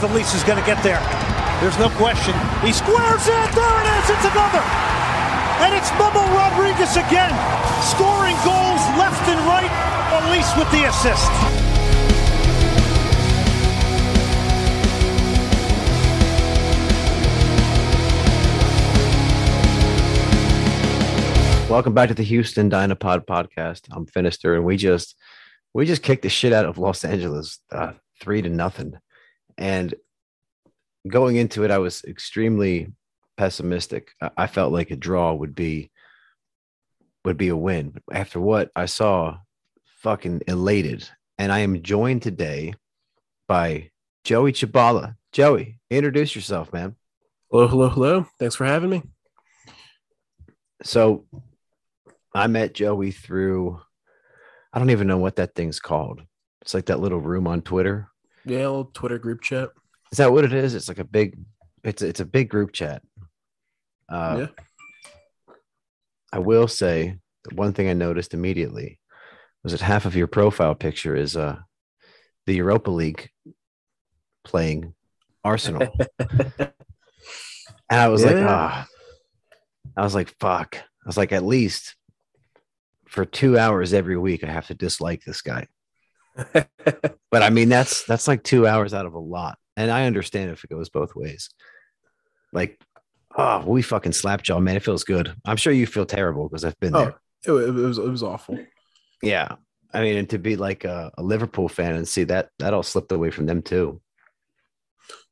Felice is going to get there. There's no question. He squares it. There it is. It's another. And it's Mubble Rodriguez again, scoring goals left and right. Felice with the assist. Welcome back to the Houston Dynapod podcast. I'm Finister, and we just kicked the shit out of Los Angeles 3-0. And going into it, I was extremely pessimistic. I felt like a draw would be a win. But after what I saw, fucking elated. And I am joined today by Joey Chabala. Joey, introduce yourself, man. Hello. Thanks for having me. So I met Joey through, I don't even know what that thing's called. It's like that little room on Twitter. Yeah, a little Twitter group chat. Is that what it is? It's like a big, it's a big group chat. Yeah. I will say that one thing I noticed immediately was that half of your profile picture is the Europa League playing Arsenal. And I was like, ah. I was like, fuck. I was like, at least for 2 hours every week, I have to dislike this guy. But I mean, that's like 2 hours out of a lot. And I understand if it goes both ways. Like, oh, we fucking slapped y'all, man. It feels good. I'm sure you feel terrible because I've been there. It was awful. Yeah. I mean, and to be like a Liverpool fan and see that all slipped away from them too.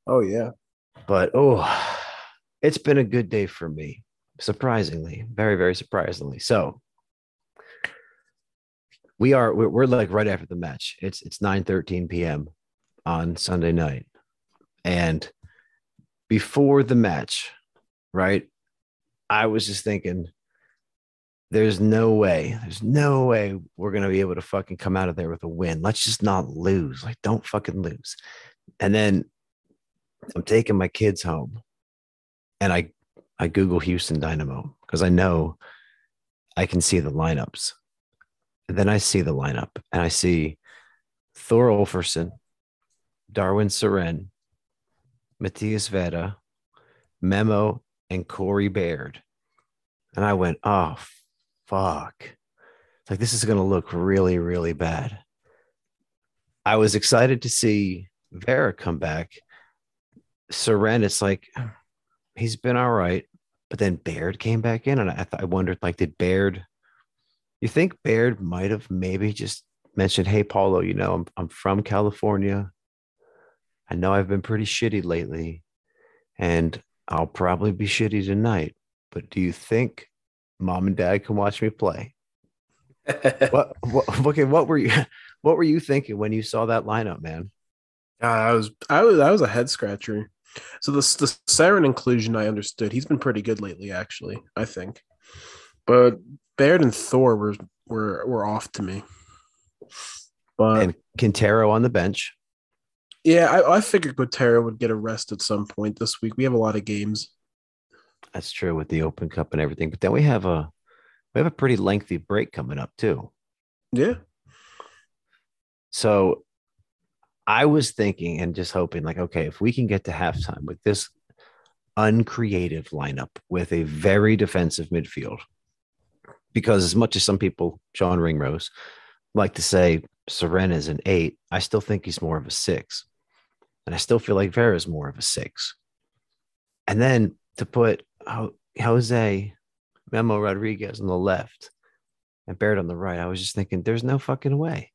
Oh, yeah. But, oh, it's been a good day for me. Surprisingly, very, very surprisingly. So we're like right after the match. It's 9:13 p.m. on Sunday night. And before the match, right, I was just thinking, there's no way we're going to be able to fucking come out of there with a win. Let's just not lose. Like, don't fucking lose. And then I'm taking my kids home, and I Google Houston Dynamo because I know I can see the lineups. And then I see the lineup, and I see Thor Ulfarsson, Darwin Cerén, Matthias Veda, Memo, and Corey Baird. And I went, oh, fuck. It's like, this is going to look really, really bad. I was excited to see Vera come back. Cerén, it's like, he's been all right, but then Baird came back in, and I wondered, like, did Baird? You think Baird might have maybe just mentioned, "Hey, Paulo, you know, I'm from California. I know I've been pretty shitty lately, and I'll probably be shitty tonight. But do you think Mom and Dad can watch me play?" What were you thinking when you saw that lineup, man? I was a head scratcher. So the Cerén inclusion, I understood. He's been pretty good lately, actually, I think. But Baird and Thor were off to me. But, and Quintero on the bench. Yeah, I figured Quintero would get a rest at some point this week. We have a lot of games. That's true, with the Open Cup and everything. But then we have a pretty lengthy break coming up too. Yeah. So I was thinking and just hoping, like, okay, if we can get to halftime with this uncreative lineup with a very defensive midfield, because as much as some people, John Ringrose, like to say Cerén is an 8, I still think he's more of a 6. And I still feel like Vera is more of a 6. And then to put Jose Memo Rodriguez on the left and Baird on the right, I was just thinking, there's no fucking way.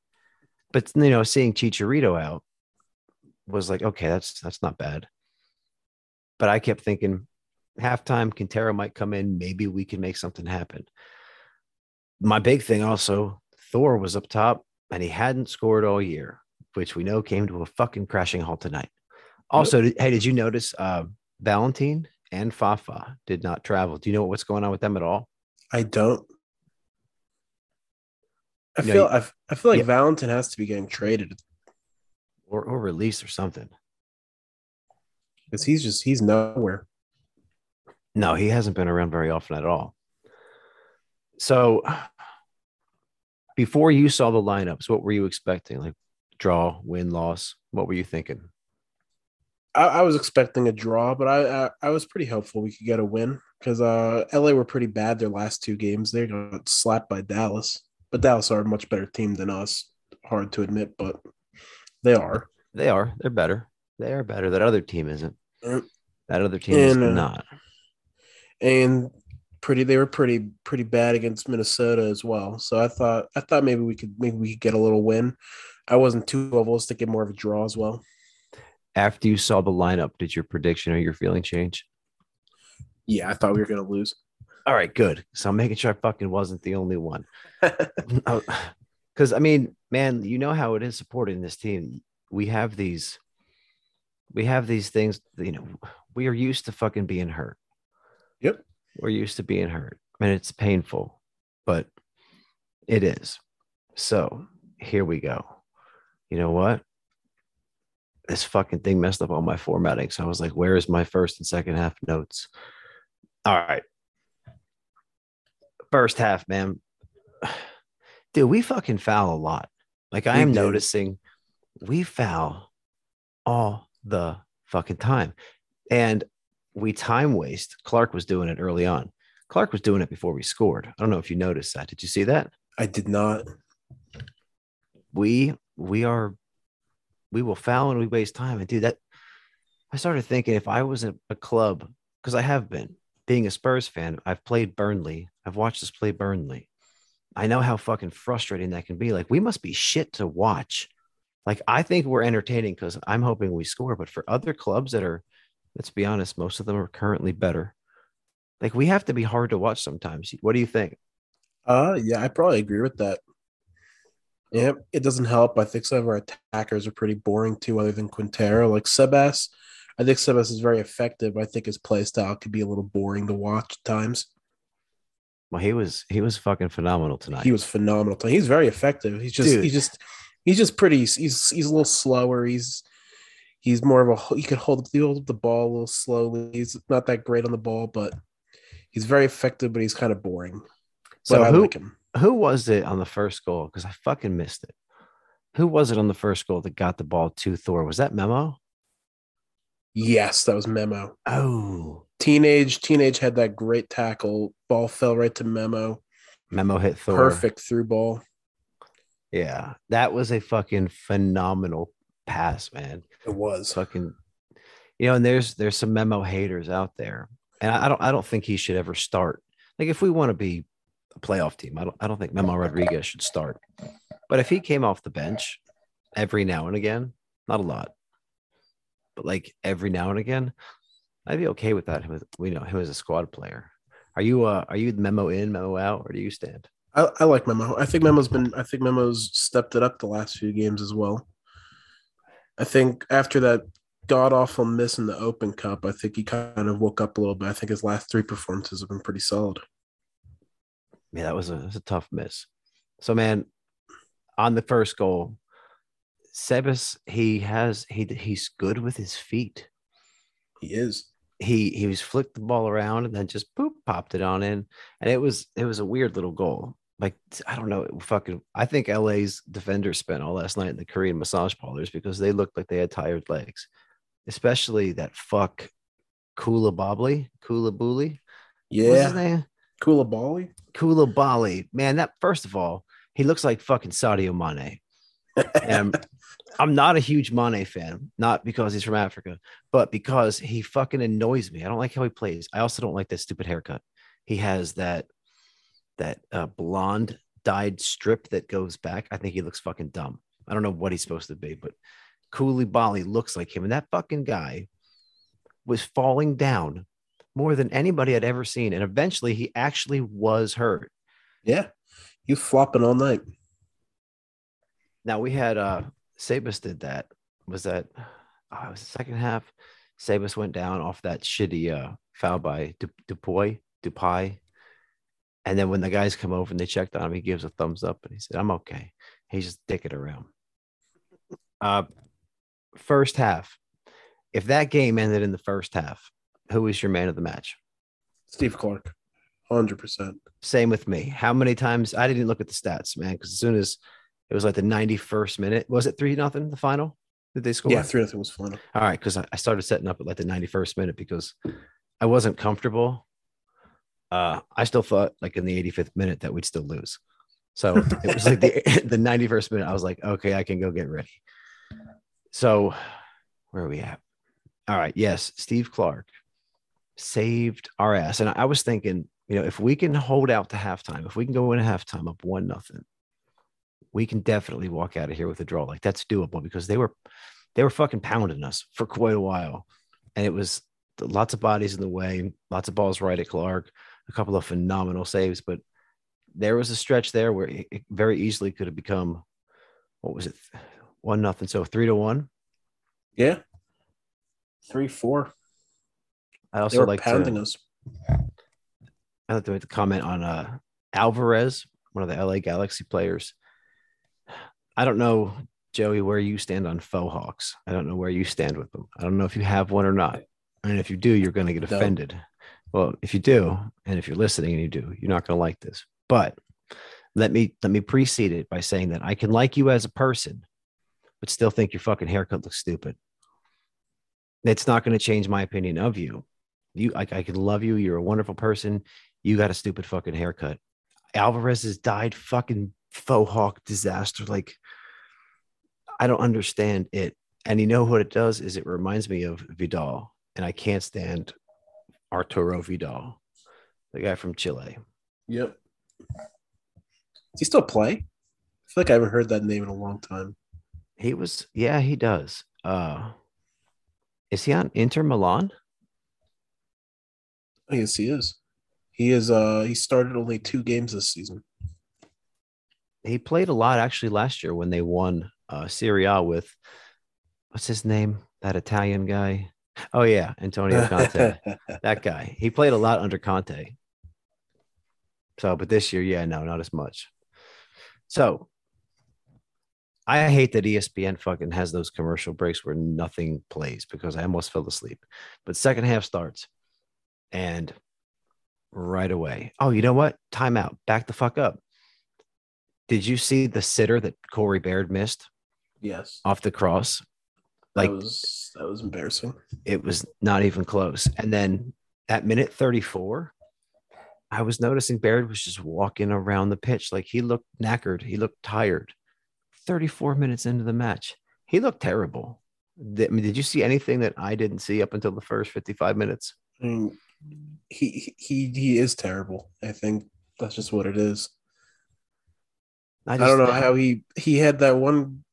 But, you know, seeing Chicharito out was like, okay, that's not bad. But I kept thinking, halftime, Quintero might come in. Maybe we can make something happen. My big thing also, Thor was up top, and he hadn't scored all year, which we know came to a fucking crashing halt tonight. Also, hey, did you notice Valentin and Fafa did not travel? Do you know what's going on with them at all? I don't. I feel like, yeah, Valentin has to be getting traded or released or something, because he's nowhere. No, he hasn't been around very often at all. So before you saw the lineups, what were you expecting? Like, draw, win, loss? What were you thinking? I was expecting a draw, but I was pretty hopeful we could get a win because LA were pretty bad their last two games. They got slapped by Dallas, but Dallas are a much better team than us. Hard to admit, but they are. They are. They're better. They are better. That other team isn't. That other team is not. And they were pretty bad against Minnesota as well. So I thought maybe we could get a little win. I wasn't too hopeful. I was thinking more of a draw as well. After you saw the lineup, did your prediction or your feeling change? Yeah, I thought we were going to lose. All right, good. So I'm making sure I fucking wasn't the only one. Because, I mean, man, you know how it is supporting this team. We have these things, you know, we are used to fucking being hurt. Yep. We're used to being hurt. I mean, it's painful, but it is. So here we go. You know what? This fucking thing messed up all my formatting. So I was like, where is my first and second half notes? All right. First half, man. Dude, we fucking foul a lot. Like I am noticing we foul all the fucking time. And we time waste. Clark was doing it early on. Clark was doing it before we scored. I don't know if you noticed that. Did you see that? I did not. We will foul and we waste time. And dude, that I started thinking if I wasn't a club, because I have been being a Spurs fan, I've played Burnley. I've watched us play Burnley. I know how fucking frustrating that can be. Like we must be shit to watch. Like I think we're entertaining because I'm hoping we score. But for other clubs that are, let's be honest, most of them are currently better. Like we have to be hard to watch sometimes. What do you think? Yeah, I probably agree with that. Yeah, it doesn't help. I think some of our attackers are pretty boring too, other than Quintero. Like Sebas, I think Sebas is very effective. I think his play style could be a little boring to watch at times. Well, he was fucking phenomenal tonight. He was phenomenal tonight. He's very effective. He's just pretty. He's a little slower. He's more of a. He could hold the ball a little slowly. He's not that great on the ball, but he's very effective. But he's kind of boring. So but I like him. Who was it on the first goal? Because I fucking missed it. Who was it on the first goal that got the ball to Thor? Was that Memo? Yes, that was Memo. Oh. Teenage had that great tackle. Ball fell right to Memo. Memo hit Thor. Perfect through ball. Yeah, that was a fucking phenomenal pass, man. It was. Fucking, you know, and there's some Memo haters out there. And I don't think he should ever start. Like if we want to be a playoff team. I don't think Memo Rodriguez should start. But if he came off the bench every now and again, not a lot, but like every now and again, I'd be okay with that. We know him as a squad player. Are you Memo in, Memo out, or do you stand? I like Memo. I think Memo's stepped it up the last few games as well. I think after that god awful miss in the Open Cup, I think he kind of woke up a little bit. I think his last three performances have been pretty solid. Yeah, that was a tough miss. So, man, on the first goal, Sebas, he's good with his feet. He is. He was flicked the ball around and then just boop popped it on in, and it was a weird little goal. Like I don't know, fucking. I think LA's defenders spent all last night in the Korean massage parlors because they looked like they had tired legs, especially that fuck Koulibaly. Yeah. What's his name? Koulibaly, man, that first of all, he looks like fucking Sadio Mane. And I'm not a huge Mane fan, not because he's from Africa, but because he fucking annoys me. I don't like how he plays. I also don't like that stupid haircut. He has that blonde dyed strip that goes back. I think he looks fucking dumb. I don't know what he's supposed to be, but Koulibaly looks like him. And that fucking guy was falling down more than anybody I'd ever seen. And eventually he actually was hurt. Yeah. You flopping all night. Now we had Sebas did that. It was the second half. Sebas went down off that shitty foul by Dupuy. And then when the guys come over and they checked on him, he gives a thumbs up and he said, I'm okay. He's just dicking around. First half. If that game ended in the first half, who is your man of the match? Steve Clark, 100%. Same with me. How many times? I didn't look at the stats, man, because as soon as it was like the 91st minute, was it 3-0 the final? Did they score? Yeah, 3-0 was final. All right, because I started setting up at like the 91st minute because I wasn't comfortable. I still thought like in the 85th minute that we'd still lose. So it was like the 91st minute. I was like, okay, I can go get ready. So where are we at? All right. Yes. Steve Clark saved our ass. And I was thinking, you know, if we can hold out to halftime, if we can go into halftime up 1-0, we can definitely walk out of here with a draw. Like that's doable because they were fucking pounding us for quite a while. And it was lots of bodies in the way, lots of balls right at Clark, a couple of phenomenal saves, but there was a stretch there where it very easily could have become, what was it? 1-0. So 3-1. Yeah. 3-4. I also like pounding us. I like to comment on Alvarez, one of the LA Galaxy players. I don't know, Joey, where you stand on faux hawks. I don't know where you stand with them. I don't know if you have one or not. And if you do, you're going to get offended. Well, if you do, and if you're listening and you do, you're not going to like this. But let me precede it by saying that I can like you as a person, but still think your fucking haircut looks stupid. It's not going to change my opinion of you. I can love you. You're a wonderful person. You got a stupid fucking haircut. Alvarez has died fucking faux hawk disaster. Like, I don't understand it. And you know what it does is it reminds me of Vidal. And I can't stand Arturo Vidal, the guy from Chile. Yep. Does he still play? I feel like I haven't heard that name in a long time. He does. Is he on Inter Milan? Yes, he is. He started only 2 games this season. He played a lot actually last year when they won Serie A with what's his name? That Italian guy. Oh yeah, Antonio Conte. That guy. He played a lot under Conte. So, but this year, yeah, no, not as much. So, I hate that ESPN fucking has those commercial breaks where nothing plays because I almost fell asleep. But second half starts, and right away, oh, you know what? Timeout. Back the fuck up. Did you see the sitter that Corey Baird missed? Yes. Off the cross. Like that was embarrassing. It was not even close. And then at minute 34. I was noticing Baird was just walking around the pitch. Like he looked knackered. He looked tired. 34 minutes into the match. He looked terrible. I mean, did you see anything that I didn't see up until the first 55 minutes? I mean, he is terrible. I think that's just what it is. I don't know how he had that one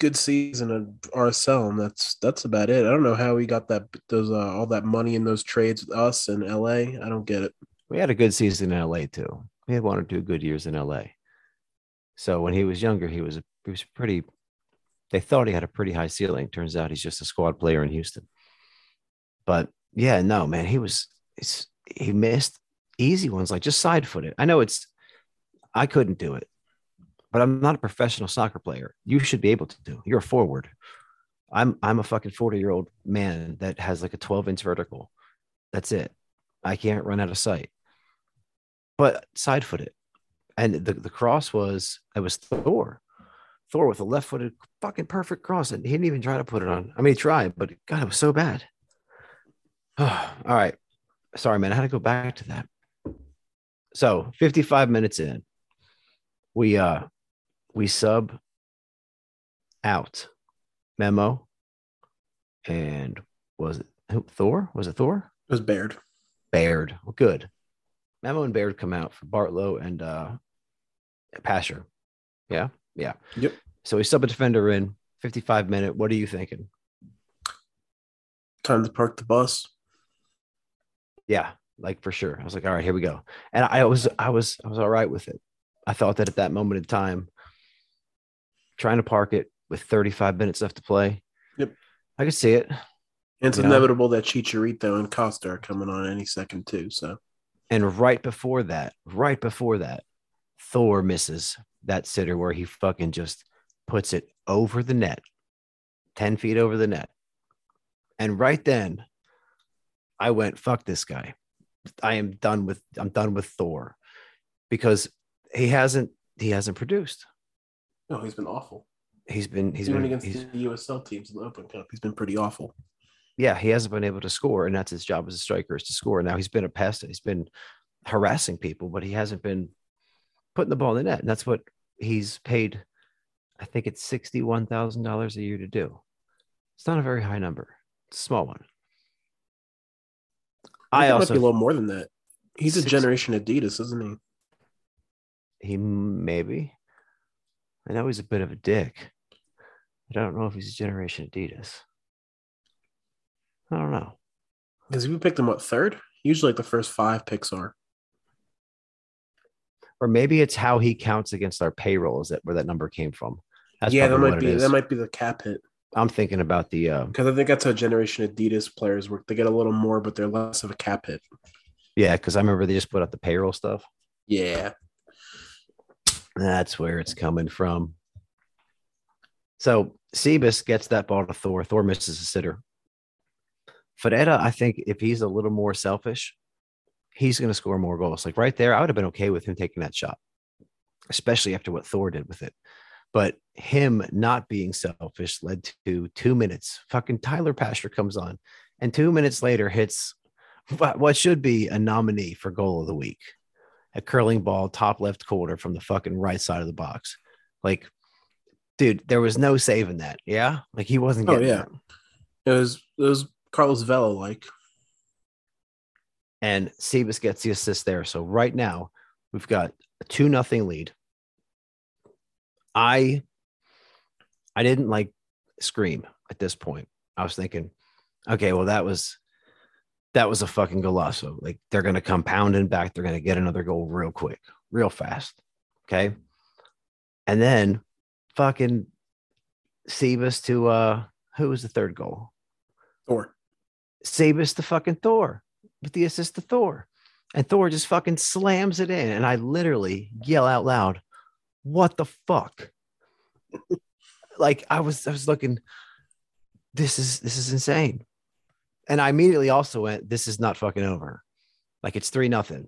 good season at RSL, and that's about it. I don't know how he got those all that money in those trades with us in LA. I don't get it. We had a good season in LA too. We had 1 or 2 good years in LA. So when he was younger, he was pretty. They thought he had a pretty high ceiling. Turns out he's just a squad player in Houston. But yeah, no man, he missed easy ones, like just side footed. I know I couldn't do it, but I'm not a professional soccer player. You should be able to do. You're a forward. I'm a fucking 40-year-old man that has like a 12-inch vertical. That's it. I can't run out of sight. But side-foot it. And the cross was Thor. Thor with a left-footed fucking perfect cross. And he didn't even try to put it on. I mean, he tried, but God, it was so bad. Oh, all right. Sorry, man. I had to go back to that. So 55 minutes in, we sub out Memo. And was it Thor? Was it Thor? It was Baird. Well, good. Memo and Baird come out for Bartlow and Pasher. Yeah? Yeah. Yep. So we sub a defender in, 55-minute. What are you thinking? Time to park the bus. Yeah, like for sure. I was like, all right, here we go. And I was all right with it. I thought that at that moment in time, trying to park it with 35 minutes left to play. Yep. I could see it. It's inevitable that Chicharito and Costa are coming on any second too. So, and right before that, Thor misses that sitter where he fucking just puts it over the net, 10 feet over the net. And right then, I went, "Fuck this guy! I'm done with Thor," because he hasn't produced. No, he's been awful. Even against the USL teams in the Open Cup, he's been pretty awful. Yeah, he hasn't been able to score, and that's his job as a striker, is to score. Now he's been a pest. He's been harassing people, but he hasn't been putting the ball in the net. And that's what he's paid, I think it's $61,000 a year to do. It's not a very high number. It's a small one. I also might be a little more than that. He's a generation Adidas, isn't he? He maybe. I know he's a bit of a dick. I don't know if he's a generation Adidas. I don't know. Because we picked him, what, third? Usually like the first five picks are. Or maybe it's how he counts against our payroll, is that where that number came from? That's that might be the cap hit. I'm thinking about the because I think that's how generation Adidas players work. They get a little more, but they're less of a cap hit. Yeah, because I remember they just put out the payroll stuff. Yeah. That's where it's coming from. So Sebas gets that ball to Thor. Thor misses a sitter. Ferreira, I think if he's a little more selfish, he's going to score more goals. Like right there, I would have been okay with him taking that shot, especially after what Thor did with it. But him not being selfish led to 2 minutes. Fucking Tyler Pasher comes on, and 2 minutes later hits what should be a nominee for goal of the week. A curling ball, top left corner from the fucking right side of the box. Like, dude, there was no saving that. Yeah? Like, he wasn't getting that. It was Carlos Vela-like. And Sebas gets the assist there. So right now, we've got a 2-0 lead. I didn't, like, scream at this point. I was thinking, okay, well, that was a fucking golazo. Like, they're going to come pounding back. They're going to get another goal real quick, real fast. Okay. And then fucking Sebas to, who was the third goal? Thor. Sebas to fucking Thor with the assist to Thor. And Thor just fucking slams it in. And I literally yell out loud, what the fuck? Like, I was looking, this is insane. And I immediately also went, this is not fucking over. Like, it's 3-0.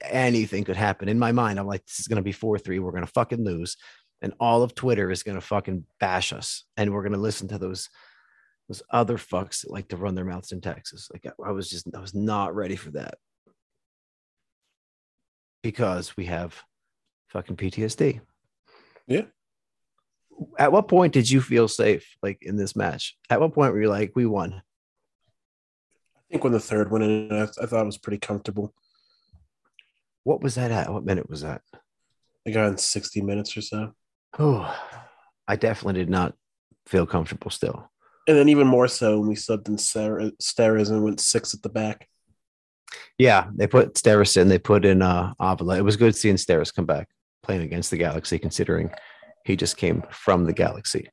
Anything could happen. In my mind, I'm like, this is going to be 4-3. We're going to fucking lose. And all of Twitter is going to fucking bash us. And we're going to listen to those other fucks that like to run their mouths in Texas. Like, I was not ready for that. Because we have fucking PTSD. Yeah. At what point did you feel safe, like, in this match? At what point were you like, we won? I think when the third went in, I thought it was pretty comfortable. What was that at? What minute was that? I got in 60 minutes or so. Oh, I definitely did not feel comfortable still. And then even more so when we subbed in Sarah Steris and went six at the back. Yeah, they put Steris in. They put in Avila. It was good seeing Steris come back playing against the Galaxy, considering he just came from the Galaxy.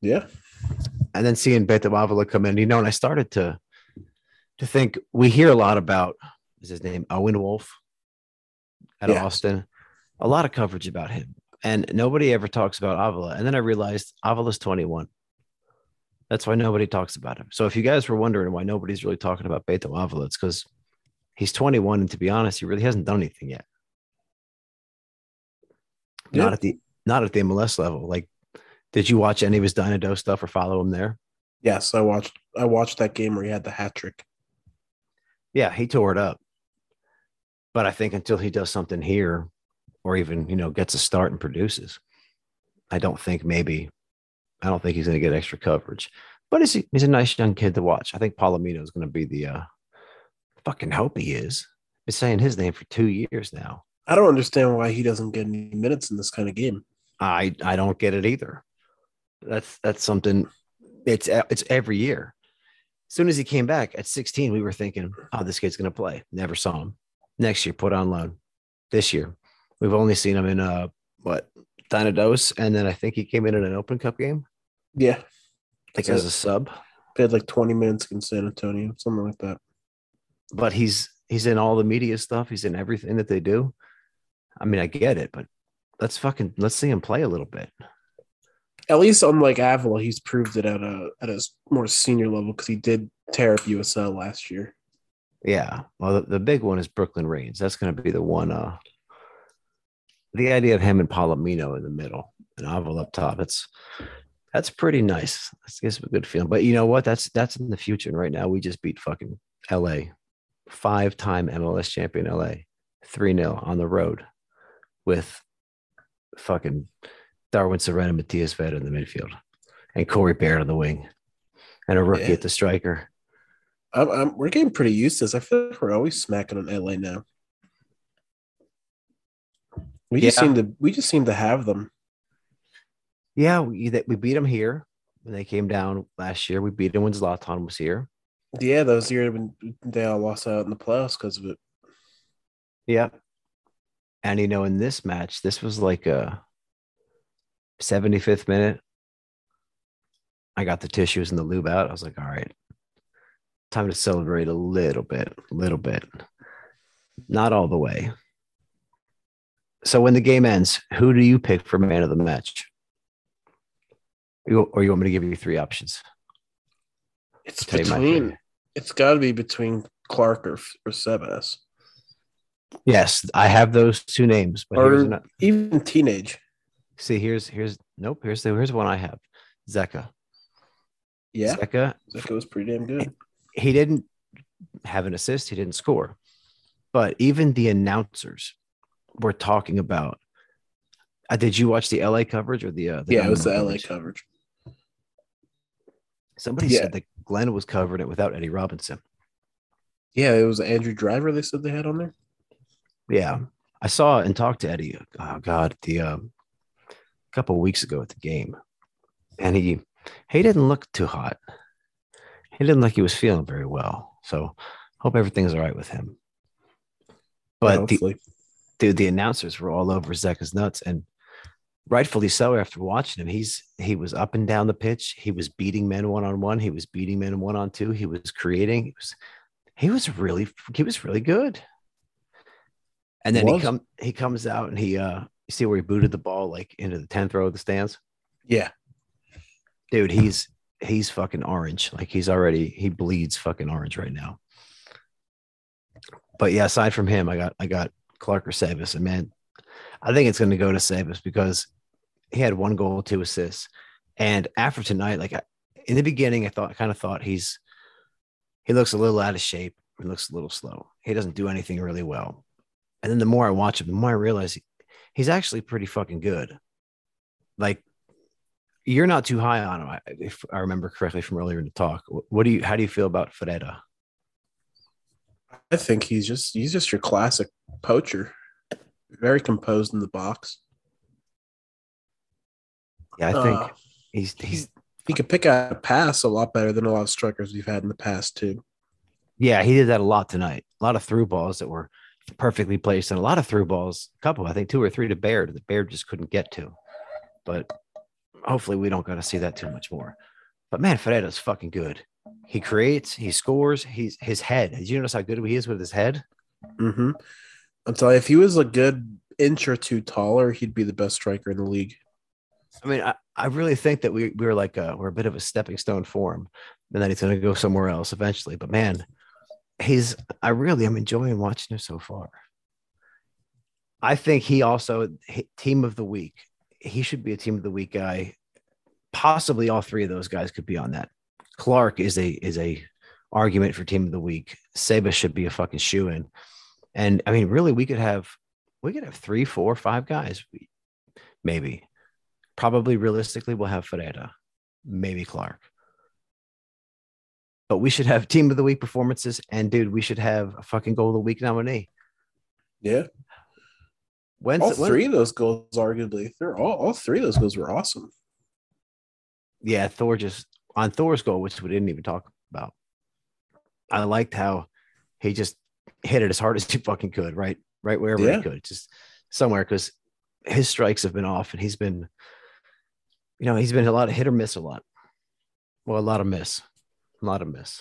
Yeah. And then seeing Beto Avila come in, and I started to think, we hear a lot about, is his name Owen Wolf out of Austin? A lot of coverage about him, and nobody ever talks about Avila. And then I realized Avila's 21. That's why nobody talks about him. So if you guys were wondering why nobody's really talking about Beto Avila, it's because he's 21, and to be honest, he really hasn't done anything yet. Yeah. Not at the MLS level. Like, did you watch any of his Dynado stuff or follow him there? Yes, I watched that game where he had the hat trick. Yeah, he tore it up. But I think until he does something here, or even, gets a start and produces, I don't think he's going to get extra coverage. But he's a nice young kid to watch. I think Palomino is going to be the fucking hope he is. I've been saying his name for 2 years now. I don't understand why he doesn't get any minutes in this kind of game. I don't get it either. That's something. It's every year. As soon as he came back at 16, we were thinking, oh, this kid's going to play. Never saw him. Next year, put on loan. This year, we've only seen him in, Dynados, and then I think he came in an Open Cup game. Yeah. Like as a sub. They had like 20 minutes in San Antonio, something like that. But he's in all the media stuff. He's in everything that they do. I mean, I get it, but let's see him play a little bit. At least unlike Avila, he's proved it at a more senior level, because he did tear up USL last year. Yeah. Well, the big one is Brooklyn Reigns. That's going to be the one. The idea of him and Palomino in the middle and Avila up top, it's That's pretty nice. That's gives a good feeling. But you know what? That's in the future. And right now, we just beat fucking L.A., five-time MLS champion L.A., 3-0 on the road with fucking Darwin Cerén and Matthias Veda in the midfield and Corey Baird on the wing and a rookie at the striker. We're getting pretty used to this. I feel like we're always smacking on L.A. now. We just seem to have them. Yeah, we beat them here when they came down last year. We beat them when Zlatan was here. Yeah, that was the year when they all lost out in the playoffs because of it. Yeah. And, you know, in this match, this was like a 75th minute. I got the tissues and the lube out. I was like, all right, time to celebrate a little bit. Not all the way. So when the game ends, who do you pick for man of the match? Or you want me to give you three options? It's got to be between Clark or Sebas. Yes, I have those two names. But even teenage. See, here's one I have. Zekka. Yeah, Zekka was pretty damn good. He didn't have an assist. He didn't score. But even the announcers were talking about. Did you watch the LA coverage or the yeah? It was the LA coverage. Somebody said that Glenn was covering it without Eddie Robinson. Yeah, it was Andrew Driver they said they had on there. Yeah, I saw and talked to Eddie. Oh God, a couple of weeks ago at the game, and he didn't look too hot. He didn't look he was feeling very well. So hope everything's all right with him. But the announcers were all over Zekka's nuts, and rightfully so. After watching him, he was up and down the pitch. He was beating men one-on-one. He was beating men one-on-two. He was creating. He was really good. And then he comes out and you see where he booted the ball like into the 10th row of the stands. Yeah, dude, he's fucking orange. Like he bleeds fucking orange right now. But yeah, aside from him, I got Clark or Sebas, and man, I think it's going to go to Sebas because he had 1 goal, 2 assists. And after tonight, in the beginning, I kind of thought he looks a little out of shape and looks a little slow. He doesn't do anything really well. And then the more I watch him, the more I realize he's actually pretty fucking good. Like, you're not too high on him, if I remember correctly from earlier in the talk. How do you feel about Ferreira? I think he's just your classic poacher. Very composed in the box. Yeah, I think he could pick out a pass a lot better than a lot of strikers we've had in the past too. Yeah, he did that a lot tonight. A lot of through balls that were perfectly placed, and a lot of through balls. A couple, I think 2 or 3 to Baird that Baird just couldn't get to. But hopefully, we don't got to see that too much more. But man, Ferreira's fucking good. He creates, he scores, his head. Did you notice how good he is with his head? Mm-hmm. I'm telling you, if he was a good inch or 2 taller, he'd be the best striker in the league. I mean, I really think that we were like we're a bit of a stepping stone for him, and then he's going to go somewhere else eventually. But man, I'm enjoying watching him so far. I think he also team of the week. He should be a team of the week guy. Possibly all 3 of those guys could be on that. Clark is a argument for team of the week. Sebas should be a fucking shoo-in. And I mean, really, we could have 3, 4, 5 guys, maybe. Probably realistically, we'll have Ferreira, maybe Clark. But we should have team of the week performances, and dude, we should have a fucking goal of the week nominee. Yeah. All three of those goals, arguably, all 3 of those goals were awesome. Yeah, Thor's goal, which we didn't even talk about. I liked how he just hit it as hard as he fucking could, right wherever he could, just somewhere, because his strikes have been off, and he's been a lot of hit or miss, lots of miss.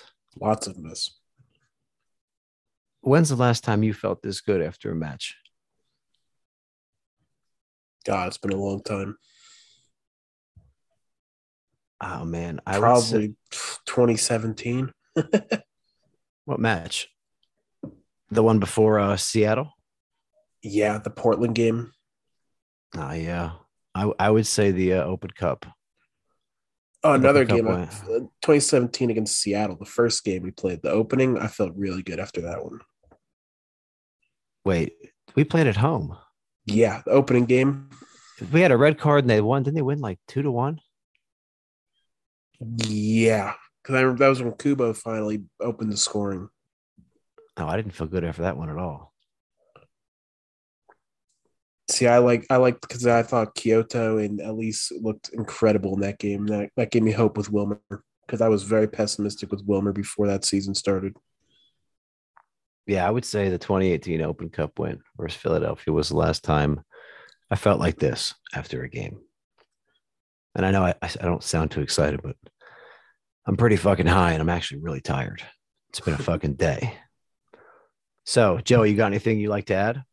When's the last time you felt this good after a match? God, it's been a long time. Oh man, I probably 2017. What match? The one before Seattle? Yeah, the Portland game. Oh, yeah. I would say the Open Cup. Oh, another game, 2017 against Seattle, the first game we played, the opening. I felt really good after that one. Wait, we played at home. Yeah, the opening game. We had a red card and they won. Didn't they win like 2-1? Yeah, because I remember that was when Kubo finally opened the scoring. Oh, I didn't feel good after that one at all. See, I like because I thought Kyoto and Elise looked incredible in that game. That gave me hope with Wilmer because I was very pessimistic with Wilmer before that season started. Yeah, I would say the 2018 Open Cup win versus Philadelphia was the last time I felt like this after a game. And I know I don't sound too excited, but I'm pretty fucking high and I'm actually really tired. It's been a fucking day. So, Joey, you got anything you'd like to add?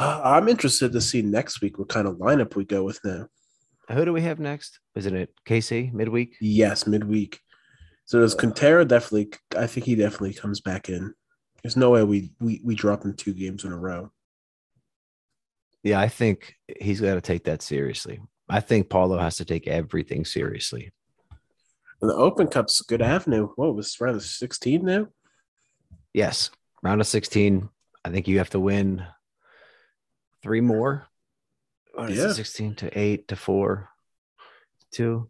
I'm interested to see next week what kind of lineup we go with now. Who do we have next? Isn't it KC midweek? Yes, midweek. So does Quintero definitely – I think he definitely comes back in. There's no way we drop him 2 games in a row. Yeah, I think he's got to take that seriously. I think Paulo has to take everything seriously. And the Open Cup's a good avenue. What was round of 16 now? Yes, round of 16. I think you have to win 3 more. Oh, yeah. 16 to 8 to 4, 2.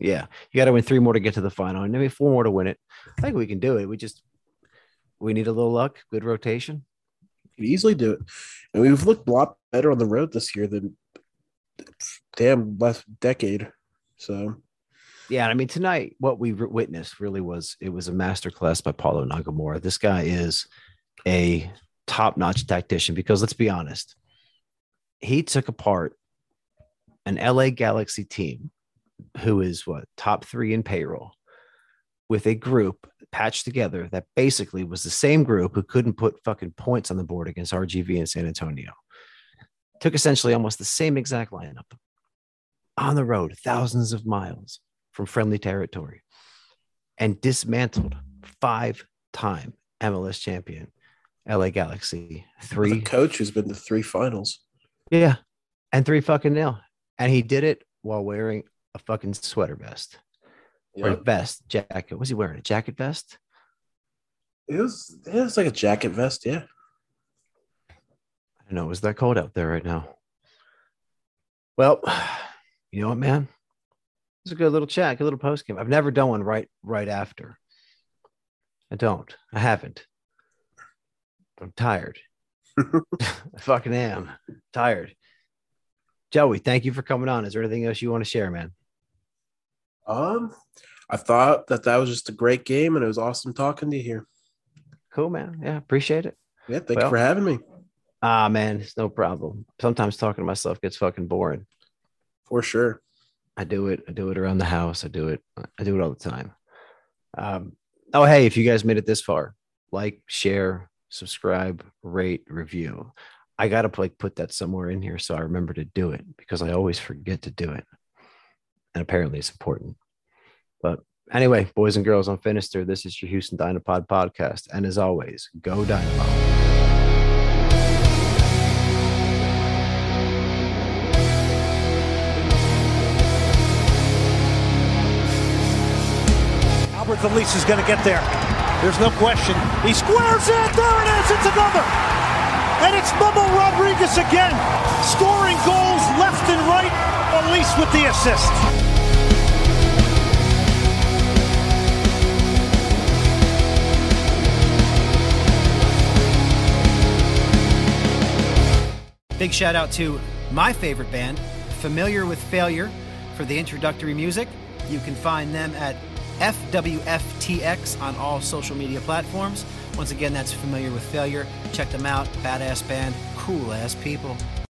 Yeah, you got to win 3 more to get to the final, and maybe 4 more to win it. I think we can do it. We need a little luck, good rotation. Could easily do it, and we've looked a lot better on the road this year than damn last decade. So, yeah, I mean tonight, what we witnessed really was a masterclass by Paulo Nagamura. This guy is a top-notch tactician because let's be honest, he took apart an LA Galaxy team who is top 3 in payroll with a group patched together that basically was the same group who couldn't put fucking points on the board against RGV and San Antonio. Took essentially almost the same exact lineup on the road, thousands of miles from friendly territory, and dismantled 5-time MLS champion LA Galaxy. 3 the coach who's been to 3 finals. Yeah, and 3 fucking nil. And he did it while wearing a fucking sweater vest. Yep. Or a vest, jacket. Was he wearing a jacket vest? It was like a jacket vest, yeah. I don't know. It was that cold out there right now. Well, you know what, man? It was a good little chat, a little post game. I've never done one right after. I haven't. I'm tired. I fucking am. Tired. Joey, thank you for coming on. Is there anything else you want to share, man? I thought that was just a great game, and it was awesome talking to you here. Cool, man. Yeah, appreciate it. Yeah, thank you for having me. Ah, man, it's no problem. Sometimes talking to myself gets fucking boring. For sure. I do it around the house. I do it all the time. Oh, hey, if you guys made it this far, like, share, subscribe, rate, review. I got to put that somewhere in here so I remember to do it because I always forget to do it. And apparently it's important. But anyway, boys and girls, I'm Finister. This is your Houston Dynapod podcast. And as always, go Dynapod. Albert Felice is going to get there. There's no question. He squares it. There it is. It's another. And it's Mubble Rodriguez again, scoring goals left and right. Elise with the assist. Big shout out to my favorite band, Familiar with Failure, for the introductory music. You can find them at FWFTX on all social media platforms. Once again, that's Familiar with Failure. Check them out. Badass band, cool ass people.